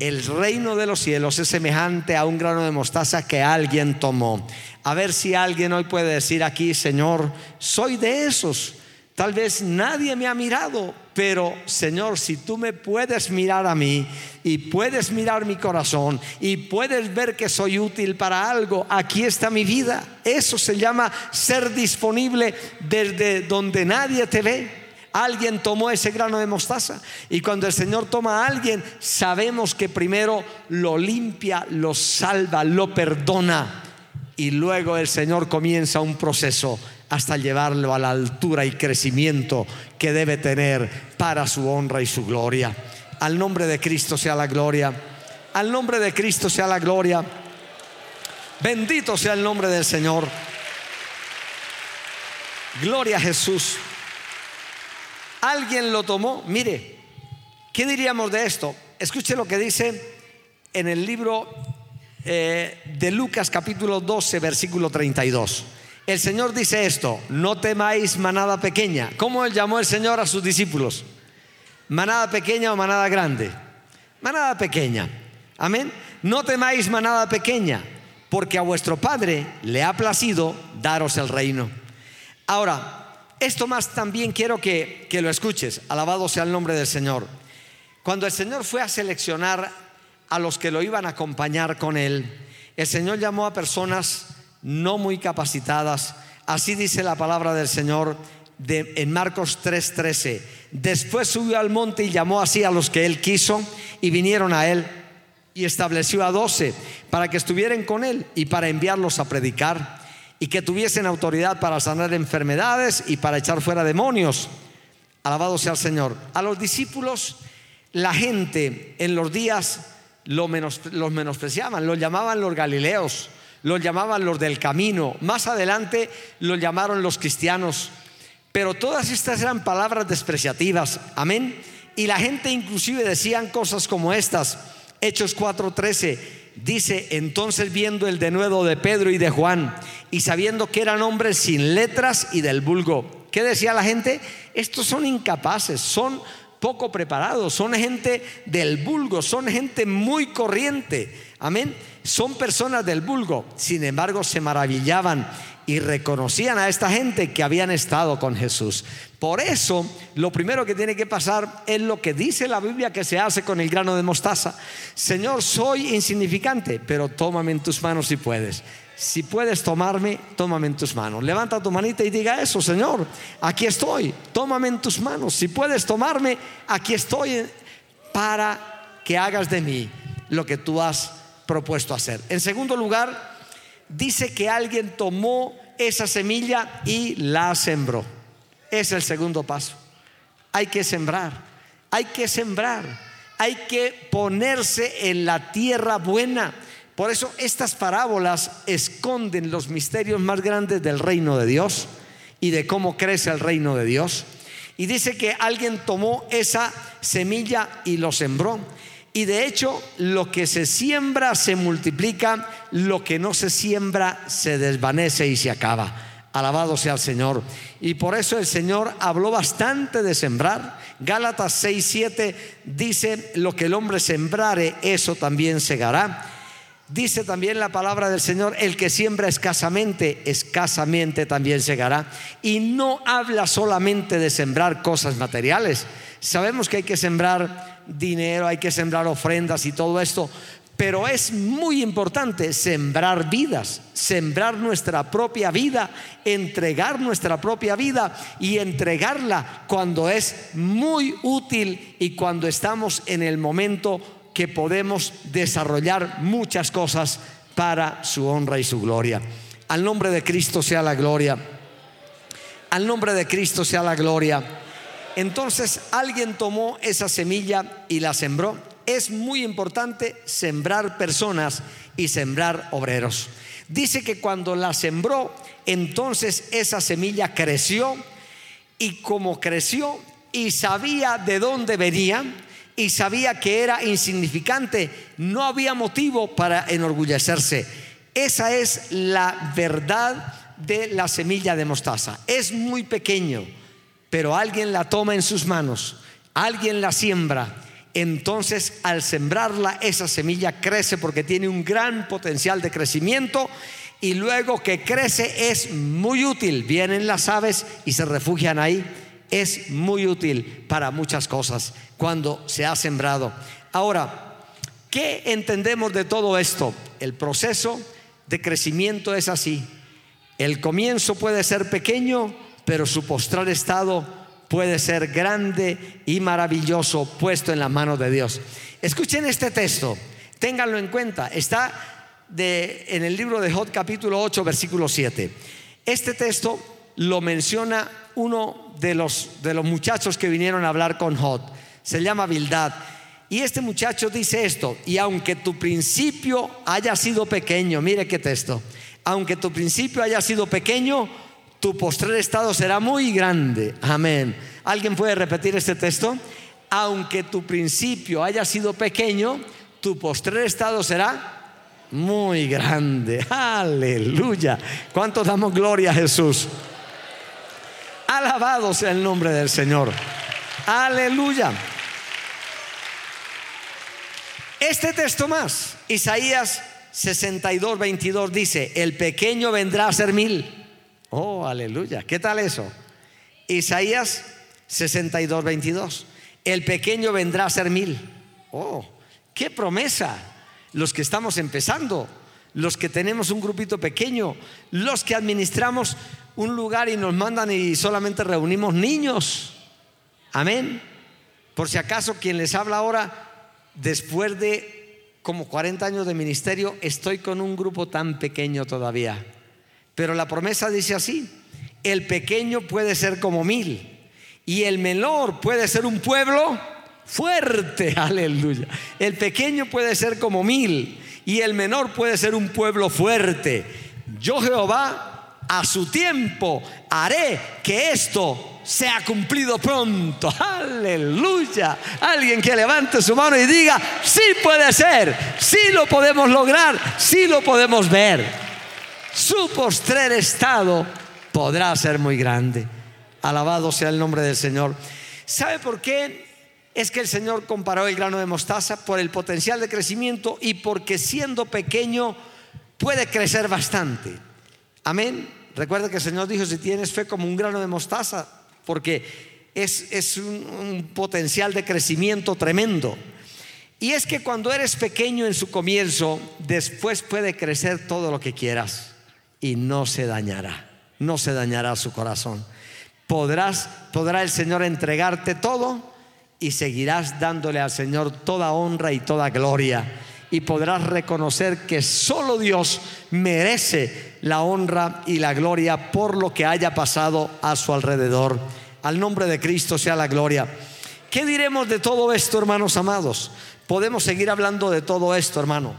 El reino de los cielos es semejante a un grano de mostaza que alguien tomó. A ver si alguien hoy puede decir aquí: Señor, soy de esos. Tal vez nadie me ha mirado, pero Señor, si tú me puedes mirar a mí y puedes mirar mi corazón y puedes ver que soy útil para algo, aquí está mi vida. Eso se llama ser disponible desde donde nadie te ve. Alguien tomó ese grano de mostaza, y cuando el Señor toma a alguien, sabemos que primero lo limpia, lo salva, lo perdona, y luego el Señor comienza un proceso hasta llevarlo a la altura y crecimiento que debe tener para su honra y su gloria. Al nombre de Cristo sea la gloria. Al nombre de Cristo sea la gloria. Bendito sea el nombre del Señor. Gloria a Jesús. Alguien lo tomó. Mire, ¿qué diríamos de esto? Escuche lo que dice en el libro eh, de Lucas capítulo doce versículo treinta y dos. El Señor dice esto: no temáis, manada pequeña. ¿Cómo llamó el Señor a sus discípulos? ¿Manada pequeña o manada grande? Manada pequeña. Amén. No temáis, manada pequeña, porque a vuestro Padre le ha placido daros el reino. Ahora, esto más también quiero que, que lo escuches. Alabado sea el nombre del Señor. Cuando el Señor fue a seleccionar a los que lo iban a acompañar con él, el Señor llamó a personas no muy capacitadas. Así dice la palabra del Señor de, en Marcos tres trece. Después subió al monte y llamó así a los que él quiso, y vinieron a él, y estableció a doce para que estuvieran con él y para enviarlos a predicar, y que tuviesen autoridad para sanar enfermedades y para echar fuera demonios. Alabado sea el Señor. A los discípulos la gente en los días los menospreciaban. Los llamaban los galileos, los llamaban los del camino. Más adelante los llamaron los cristianos. Pero todas estas eran palabras despreciativas. Amén. Y la gente inclusive decían cosas como estas. Hechos cuatro trece dice: entonces, viendo el denuedo de Pedro y de Juan, y sabiendo que eran hombres sin letras y del vulgo. ¿Qué decía la gente? Estos son incapaces, son poco preparados, son gente del vulgo, son gente muy corriente. Amén. Son personas del vulgo. Sin embargo, se maravillaban y reconocían a esta gente que habían estado con Jesús. Por eso, lo primero que tiene que pasar es lo que dice la Biblia que se hace con el grano de mostaza. Señor, soy insignificante, pero tómame en tus manos si puedes. Si puedes tomarme, tómame en tus manos. Levanta tu manita y diga eso: Señor, aquí estoy, tómame en tus manos. Si puedes tomarme, aquí estoy, para que hagas de mí lo que tú has propuesto hacer. En segundo lugar, dice que alguien tomó esa semilla y la sembró. Es el segundo paso. Hay que sembrar, hay que sembrar, hay que ponerse en la tierra buena. Por eso estas parábolas esconden los misterios más grandes del reino de Dios y de cómo crece el reino de Dios. Y dice que alguien tomó esa semilla y lo sembró. Y de hecho, lo que se siembra se multiplica, lo que no se siembra se desvanece y se acaba. Alabado sea el Señor. Y por eso el Señor habló bastante de sembrar. Gálatas seis siete dice: lo que el hombre sembrare, eso también segará. Dice también la palabra del Señor: el que siembra escasamente, escasamente también segará. Y no habla solamente de sembrar cosas materiales. Sabemos que hay que sembrar dinero, hay que sembrar ofrendas y todo esto, pero es muy importante sembrar vidas, sembrar nuestra propia vida, entregar nuestra propia vida y entregarla cuando es muy útil y cuando estamos en el momento que podemos desarrollar muchas cosas para su honra y su gloria. Al nombre de Cristo sea la gloria. Al nombre de Cristo sea la gloria. Entonces alguien tomó esa semilla y la sembró. Es muy importante sembrar personas y sembrar obreros. Dice que cuando la sembró, entonces esa semilla creció, y como creció y sabía de dónde venía y sabía que era insignificante, no había motivo para enorgullecerse. Esa es la verdad de la semilla de mostaza. Es muy pequeño, pero alguien la toma en sus manos, alguien la siembra. Entonces, al sembrarla, esa semilla crece porque tiene un gran potencial de crecimiento, y luego que crece es muy útil. Vienen las aves y se refugian ahí. Es muy útil para muchas cosas cuando se ha sembrado. Ahora, ¿qué entendemos de todo esto? El proceso de crecimiento es así. El comienzo puede ser pequeño, pero su postrar estado puede ser grande y maravilloso, puesto en las manos de Dios. Escuchen este texto, ténganlo en cuenta. Está de, en el libro de Jod, capítulo ocho, versículo siete. Este texto lo menciona uno de los, de los muchachos que vinieron a hablar con Jod. Se llama Bildad. Y este muchacho dice esto: y aunque tu principio haya sido pequeño, mire qué texto, aunque tu principio haya sido pequeño, tu postrer estado será muy grande. Amén. ¿Alguien puede repetir este texto? Aunque tu principio haya sido pequeño, tu postrer estado será muy grande. Aleluya. ¿Cuántos damos gloria a Jesús? Alabado sea el nombre del Señor. Aleluya. Este texto más, Isaías sesenta y dos, veintidós, dice: el pequeño vendrá a ser mil. Oh, aleluya, ¿qué tal eso? Isaías sesenta y dos, veintidós. El pequeño vendrá a ser mil. Oh, qué promesa. Los que estamos empezando, los que tenemos un grupito pequeño, los que administramos un lugar y nos mandan y solamente reunimos niños. Amén. Por si acaso, quien les habla ahora, después de como cuarenta años de ministerio, estoy con un grupo tan pequeño todavía. Pero la promesa dice así: el pequeño puede ser como mil, y el menor puede ser un pueblo fuerte. Aleluya. El pequeño puede ser como mil, y el menor puede ser un pueblo fuerte. Yo, Jehová, a su tiempo haré que esto sea cumplido pronto. Aleluya. Alguien que levante su mano y diga: sí puede ser, sí lo podemos lograr, sí lo podemos ver. Su postrer estado podrá ser muy grande. Alabado sea el nombre del Señor. ¿Sabe por qué es que el Señor comparó el grano de mostaza? Por el potencial de crecimiento, y porque siendo pequeño puede crecer bastante. Amén. Recuerda que el Señor dijo: si tienes fe como un grano de mostaza, porque es, es un, un potencial de crecimiento tremendo. Y es que cuando eres pequeño en su comienzo, después puede crecer todo lo que quieras, y no se dañará, no se dañará su corazón. Podrás, podrá el Señor entregarte todo, y seguirás dándole al Señor toda honra y toda gloria, y podrás reconocer que solo Dios merece la honra y la gloria por lo que haya pasado a su alrededor. Al nombre de Cristo sea la gloria. ¿Qué diremos de todo esto, hermanos amados? Podemos seguir hablando de todo esto, hermano,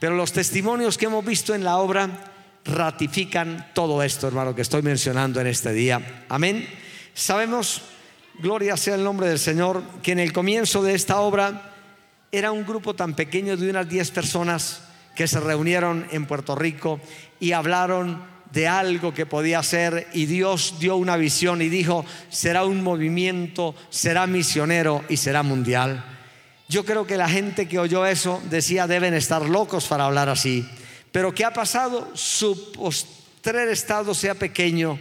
pero los testimonios que hemos visto en la obra ratifican todo esto, hermano, que estoy mencionando en este día. Amén. Sabemos, gloria sea el nombre del Señor, que en el comienzo de esta obra era un grupo tan pequeño de unas diez personas que se reunieron en Puerto Rico y hablaron de algo que podía ser, y Dios dio una visión y dijo: será un movimiento, será misionero y será mundial. Yo creo que la gente que oyó eso decía: deben estar locos para hablar así. Pero ¿qué ha pasado? Su postrer estado sea pequeño,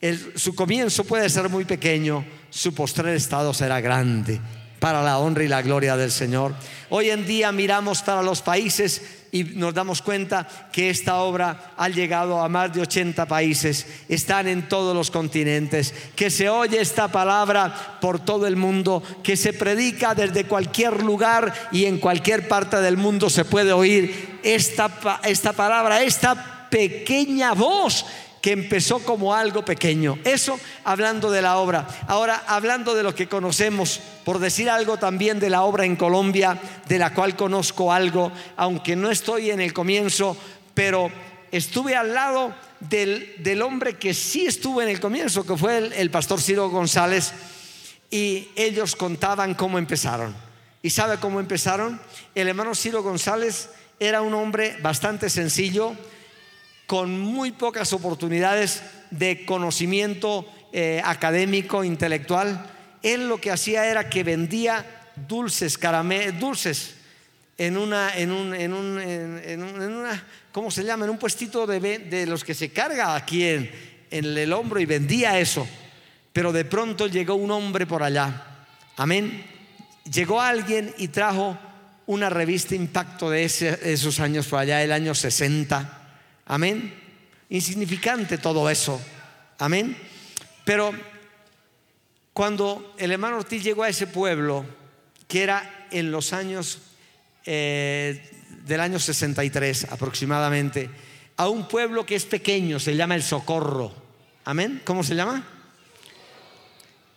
el, su comienzo puede ser muy pequeño, su postrer estado será grande, para la honra y la gloria del Señor. Hoy en día miramos para los países y nos damos cuenta que esta obra ha llegado a más de ochenta países, están en todos los continentes, que se oye esta palabra por todo el mundo, que se predica desde cualquier lugar y en cualquier parte del mundo se puede oír esta, esta palabra, esta pequeña voz que empezó como algo pequeño. Eso hablando de la obra. Ahora, hablando de lo que conocemos, por decir algo también de la obra en Colombia, de la cual conozco algo, aunque no estoy en el comienzo, pero estuve al lado del, del hombre que sí estuvo en el comienzo, que fue el, el pastor Ciro González, y ellos contaban cómo empezaron. ¿Y sabe cómo empezaron? El hermano Ciro González era un hombre bastante sencillo, con muy pocas oportunidades de conocimiento eh, académico, intelectual. Él lo que hacía era que vendía dulces, caramelos, dulces en una, en un, en un, en, en una, ¿cómo se llama? En un puestito de, de los que se carga aquí en, en el hombro, y vendía eso. Pero de pronto llegó un hombre por allá, amén. Llegó alguien y trajo una revista Impacto de ese, esos años por allá, el año sesenta. Amén. Insignificante todo eso. Amén. Pero cuando el hermano Ortiz llegó a ese pueblo, que era en los años eh, del año sesenta y tres aproximadamente, a un pueblo que es pequeño, se llama El Socorro. Amén. ¿Cómo se llama?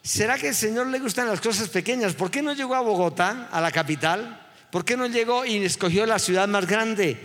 ¿Será que al Señor le gustan las cosas pequeñas? ¿Por qué no llegó a Bogotá, a la capital? ¿Por qué no llegó y escogió la ciudad más grande?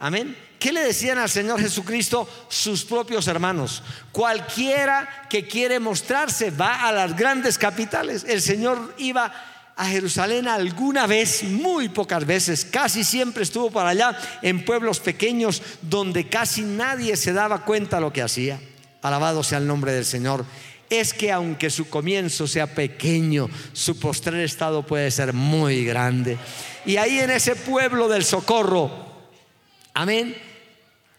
Amén. ¿Qué le decían al Señor Jesucristo sus propios hermanos? Cualquiera que quiere mostrarse va a las grandes capitales. El Señor iba a Jerusalén alguna vez, muy pocas veces, casi siempre estuvo para allá, en pueblos pequeños donde casi nadie se daba cuenta lo que hacía. Alabado sea el nombre del Señor. Es que aunque su comienzo sea pequeño, su postrer estado puede ser muy grande. Y ahí en ese pueblo del Socorro, amén,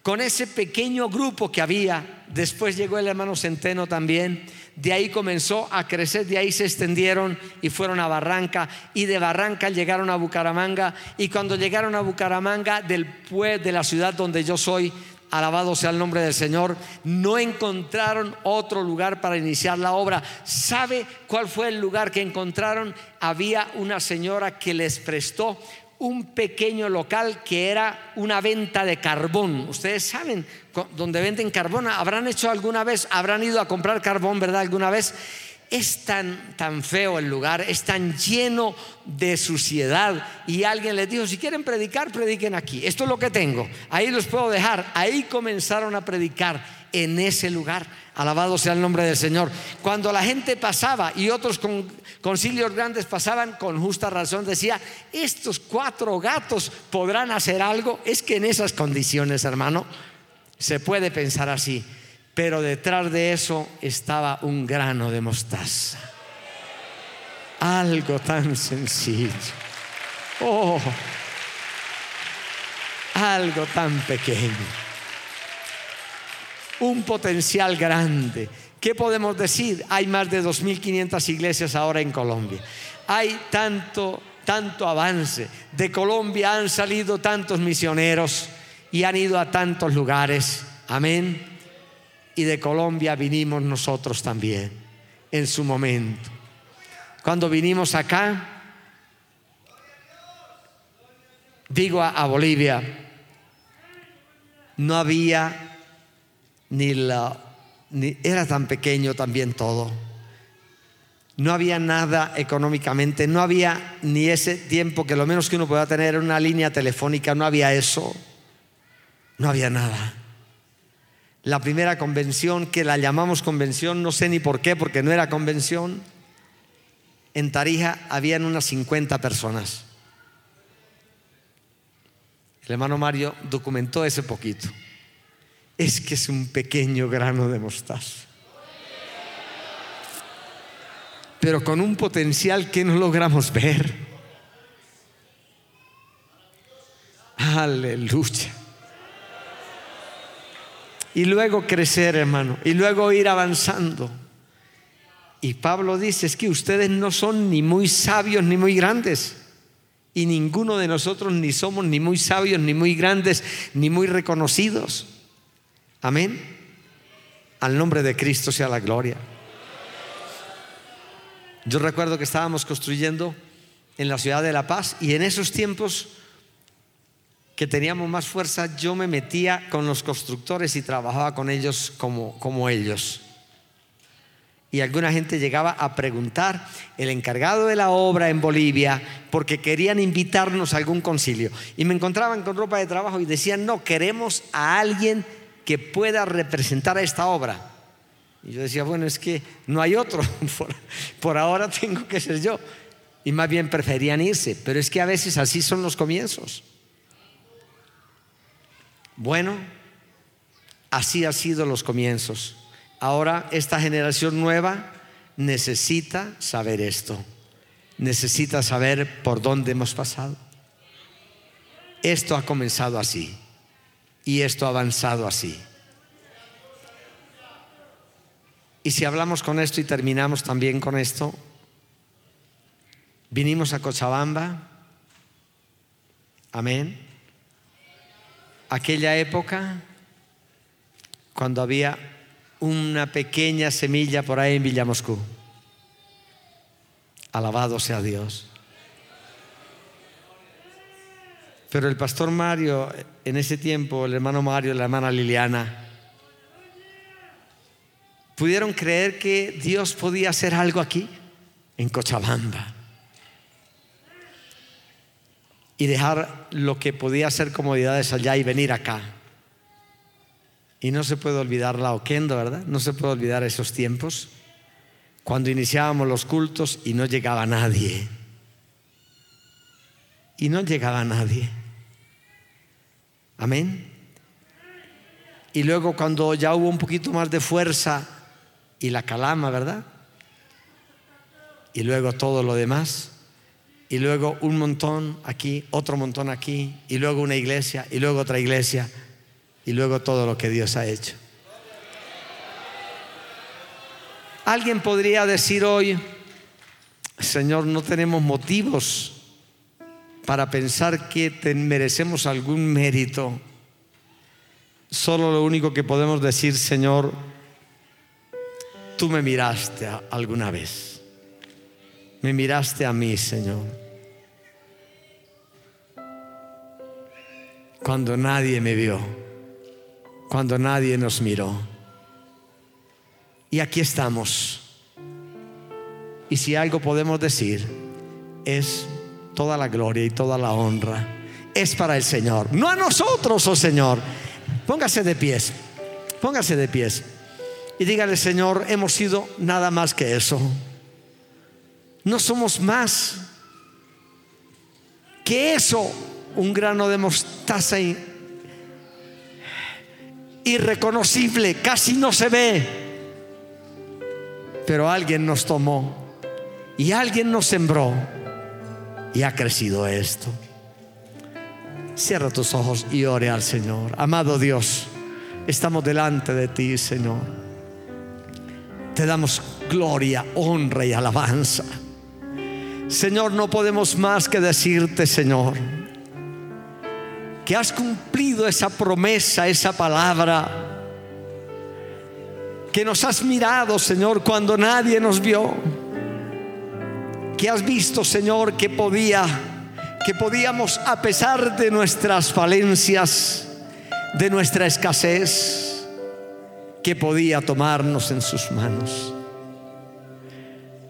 con ese pequeño grupo que había, después llegó el hermano Centeno también. De ahí comenzó a crecer, de ahí se extendieron y fueron a Barranca, y de Barranca llegaron a Bucaramanga, y cuando llegaron a Bucaramanga, del pueblo, de la ciudad donde yo soy, alabado sea el nombre del Señor, no encontraron otro lugar para iniciar la obra. ¿Sabe cuál fue el lugar que encontraron? Había una señora que les prestó un pequeño local que era una venta de carbón. Ustedes saben, donde venden carbón, habrán hecho alguna vez, habrán ido a comprar carbón, ¿verdad? Alguna vez. Es tan, tan feo el lugar, es tan lleno de suciedad, y alguien les dijo: si quieren predicar, prediquen aquí, esto es lo que tengo, ahí los puedo dejar. Ahí comenzaron a predicar en ese lugar. Alabado sea el nombre del Señor. Cuando la gente pasaba y otros con, concilios grandes pasaban, con justa razón decía: estos cuatro gatos podrán hacer algo. Es que en esas condiciones, hermano, se puede pensar así, pero detrás de eso estaba un grano de mostaza. Algo tan sencillo. Oh, algo tan pequeño. Un potencial grande. ¿Qué podemos decir? Hay más de dos mil quinientas iglesias ahora en Colombia. Hay tanto, tanto avance. De Colombia han salido tantos misioneros y han ido a tantos lugares. Amén. Y de Colombia vinimos nosotros también en su momento. Cuando vinimos acá, digo a, a Bolivia, no había ni la ni, era tan pequeño también todo. No había nada económicamente, no había ni ese tiempo que lo menos que uno podía tener era una línea telefónica. No había eso, no había nada. La primera convención, que la llamamos convención, no sé ni por qué, porque no era convención, en Tarija habían unas cincuenta personas. El hermano Mario documentó ese poquito. Es que es un pequeño grano de mostaza, pero con un potencial que no logramos ver. Aleluya. Y luego crecer, hermano, y luego ir avanzando. Y Pablo dice: es que ustedes no son ni muy sabios ni muy grandes, Y ninguno de nosotros ni somos ni muy sabios, ni muy grandes, ni muy reconocidos. Amén. Al nombre de Cristo sea la gloria. Yo recuerdo que estábamos construyendo en la ciudad de La Paz, y en esos tiempos que teníamos más fuerza, yo me metía con los constructores y trabajaba con ellos como, como ellos. Y alguna gente llegaba a preguntar, el encargado de la obra en Bolivia, porque querían invitarnos a algún concilio, y me encontraban con ropa de trabajo y decían: no, queremos a alguien que pueda representar a esta obra. Y yo decía: bueno, es que no hay otro, por, por ahora tengo que ser yo. Y más bien preferían irse. Pero es que a veces así son los comienzos. Bueno, así han sido los comienzos. Ahora esta generación nueva necesita saber esto, necesita saber por dónde hemos pasado. Esto ha comenzado así y esto ha avanzado así. Y si hablamos con esto y terminamos también con esto: vinimos a Cochabamba, amén, aquella época cuando había una pequeña semilla por ahí en Villa Moscú. Alabado sea Dios. Pero el pastor Mario, en ese tiempo, el hermano Mario, la hermana Liliana, pudieron creer que Dios podía hacer algo aquí en Cochabamba y dejar lo que podía ser comodidades allá y venir acá. Y no se puede olvidar la Oquendo, ¿verdad? No se puede olvidar esos tiempos cuando iniciábamos los cultos y no llegaba nadie. Y no llegaba nadie. Amén. Y luego cuando ya hubo un poquito más de fuerza y la Calama, ¿verdad? Y luego todo lo demás. Y luego un montón aquí, otro montón aquí, y luego una iglesia, y luego otra iglesia. Y luego todo lo que Dios ha hecho. Alguien podría decir hoy: Señor, no tenemos motivos para pensar que te merecemos algún mérito. Solo lo único que podemos decir: Señor, tú me miraste alguna vez. Me miraste a mí, Señor, cuando nadie me vio, cuando nadie nos miró. Y aquí estamos. Y si algo podemos decir, es toda la gloria y toda la honra es para el Señor, no a nosotros. Oh Señor, póngase de pies, póngase de pies y dígale: Señor, hemos sido nada más que eso. No somos más que eso, un grano de mostaza y irreconocible, casi no se ve, pero alguien nos tomó y alguien nos sembró y ha crecido esto. Cierra tus ojos y ore al Señor. Amado Dios, estamos delante de ti, Señor. Te damos gloria, honra y alabanza. Señor, no podemos más que decirte, Señor, que has cumplido esa promesa, esa palabra, que nos has mirado, Señor, cuando nadie nos vio, que has visto, Señor, que podía, que podíamos, a pesar de nuestras falencias, de nuestra escasez, que podía tomarnos en sus manos,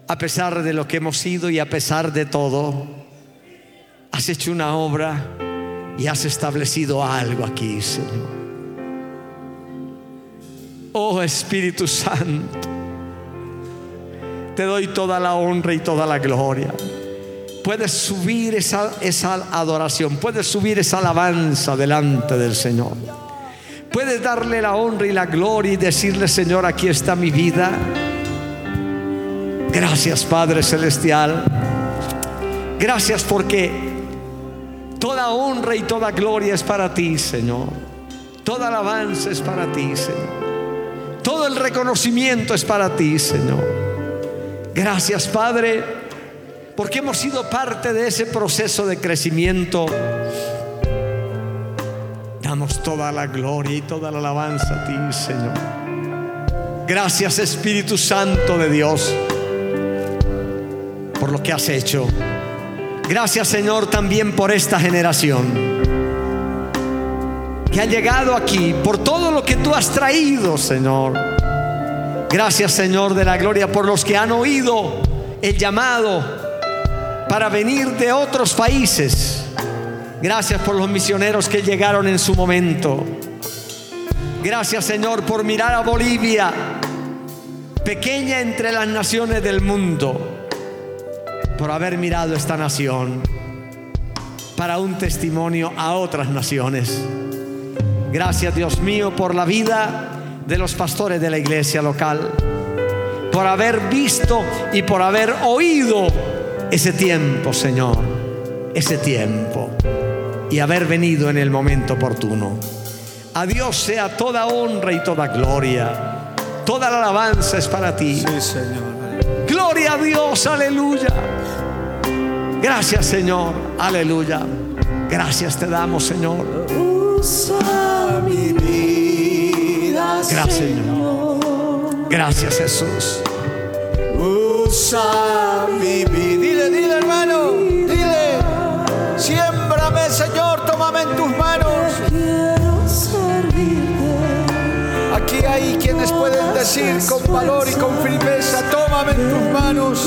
a pesar de lo que hemos sido y a pesar de todo. Has hecho una obra y has establecido algo aquí, Señor. Oh Espíritu Santo, te doy toda la honra y toda la gloria. Puedes subir esa, esa adoración, puedes subir esa alabanza delante del Señor. Puedes darle la honra y la gloria y decirle: Señor, aquí está mi vida. Gracias, Padre Celestial. Gracias porque toda honra y toda gloria es para ti, Señor. Toda alabanza es para ti, Señor. Todo el reconocimiento es para ti, Señor. Gracias, Padre, porque hemos sido parte de ese proceso de crecimiento. Damos toda la gloria y toda la alabanza a ti, Señor. Gracias, Espíritu Santo de Dios, por lo que has hecho. Gracias, Señor, también por esta generación que ha llegado aquí, por todo lo que tú has traído, Señor. Gracias, Señor de la gloria, por los que han oído el llamado para venir de otros países. Gracias por los misioneros que llegaron en su momento. Gracias, Señor, por mirar a Bolivia, pequeña entre las naciones del mundo, por haber mirado esta nación para un testimonio a otras naciones. Gracias, Dios mío, por la vida de los pastores de la iglesia local, por haber visto y por haber oído ese tiempo, Señor, ese tiempo, y haber venido en el momento oportuno. A Dios sea toda honra y toda gloria. Toda la alabanza es para ti. Sí, Señor. Gloria a Dios, aleluya. Gracias, Señor, aleluya. Gracias te damos, Señor. Usa mi vida, gracias, Señor. Señor. Gracias, Jesús. Usa mi vida. Dile, dile, hermano. Dile. Siémbrame, Señor. Tómame en tus manos. Aquí hay quienes pueden decir con valor y con firmeza: tómame en tus manos.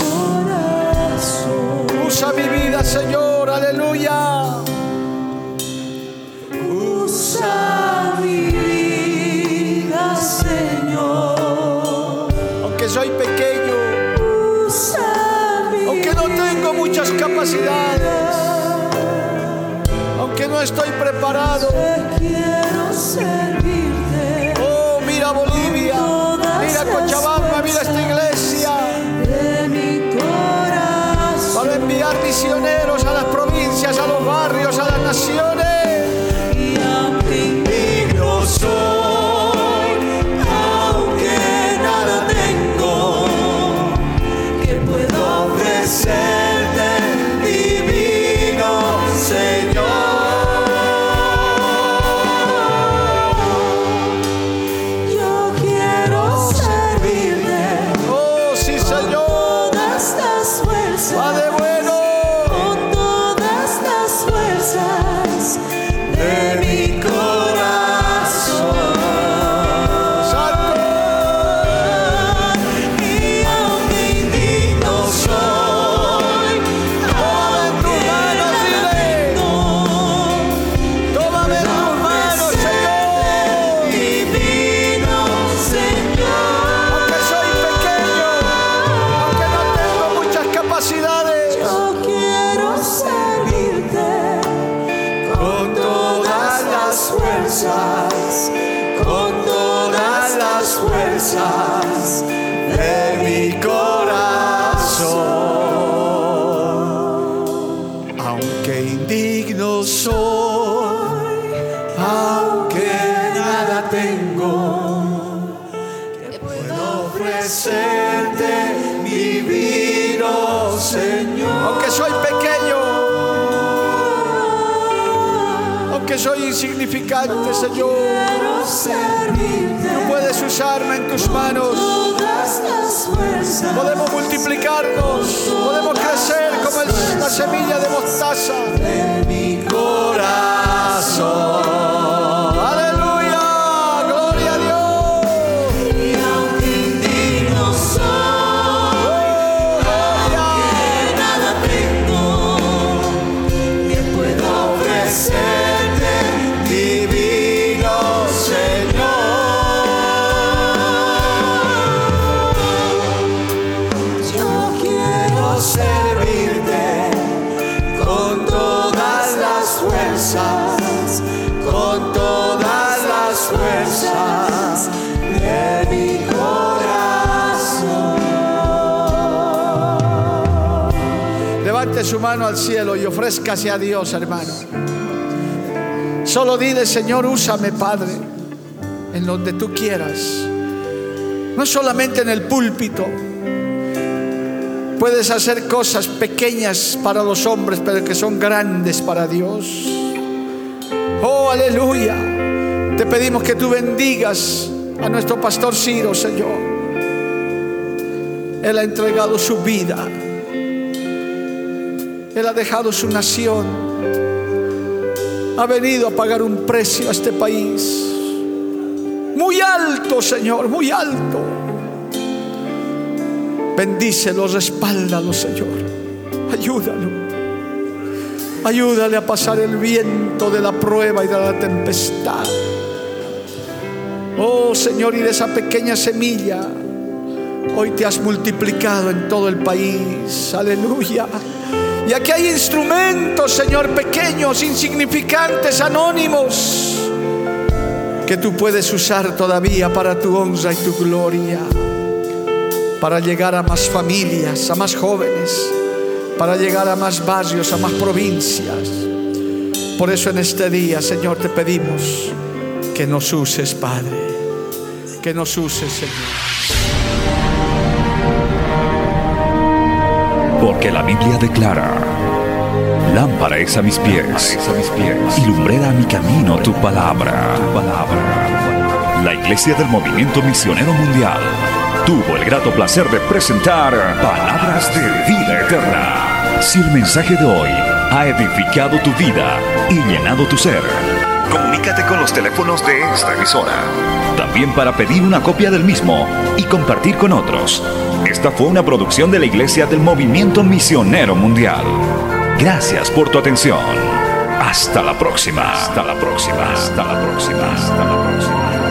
Usa mi vida, Señor. Aleluya. Usa mi vida, Señor. Aunque soy pequeño, usa mi aunque no tengo muchas capacidades, aunque no estoy preparado, te quiero servirte. Oh, mira Bolivia, mira Cochabamba, mira esta iglesia. De mi corazón. Para enviar misioneros a las provincias, a los barrios, a las naciones. Soy insignificante, Señor. Tú puedes usarme en tus manos. Podemos multiplicarnos, podemos crecer como el, la semilla de mostaza. De mi corazón. Su mano al cielo y ofrézcase a Dios, hermano. Solo dile: Señor, úsame, Padre, en donde tú quieras, no solamente en el púlpito, Puedes hacer cosas pequeñas para los hombres, pero que son grandes para Dios. Oh, aleluya. Te pedimos que tú bendigas a nuestro pastor Ciro, Señor. Él ha entregado su vida. Él ha dejado su nación. Ha venido a pagar un precio a este país muy alto, Señor, muy alto. Bendícelo, respáldalo, Señor. Ayúdalo. Ayúdale a pasar el viento de la prueba y de la tempestad. Oh, Señor, y de esa pequeña semilla hoy te has multiplicado en todo el país. Aleluya. Y aquí hay instrumentos, Señor, pequeños, insignificantes, anónimos, que tú puedes usar todavía para tu honra y tu gloria, para llegar a más familias, a más jóvenes, para llegar a más barrios, a más provincias. Por eso en este día, Señor, te pedimos que nos uses, Padre, que nos uses, Señor. Porque la Biblia declara: lámpara es a mis pies, a mis pies, y lumbrera a mi camino tu palabra. tu palabra. La Iglesia del Movimiento Misionero Mundial tuvo el grato placer de presentar Palabras de Vida Eterna. Si el mensaje de hoy ha edificado tu vida y llenado tu ser, comunícate con los teléfonos de esta emisora. También para pedir una copia del mismo y compartir con otros. Esta fue una producción de la Iglesia del Movimiento Misionero Mundial. Gracias por tu atención. Hasta la próxima. Hasta la próxima. Hasta la próxima. Hasta la próxima.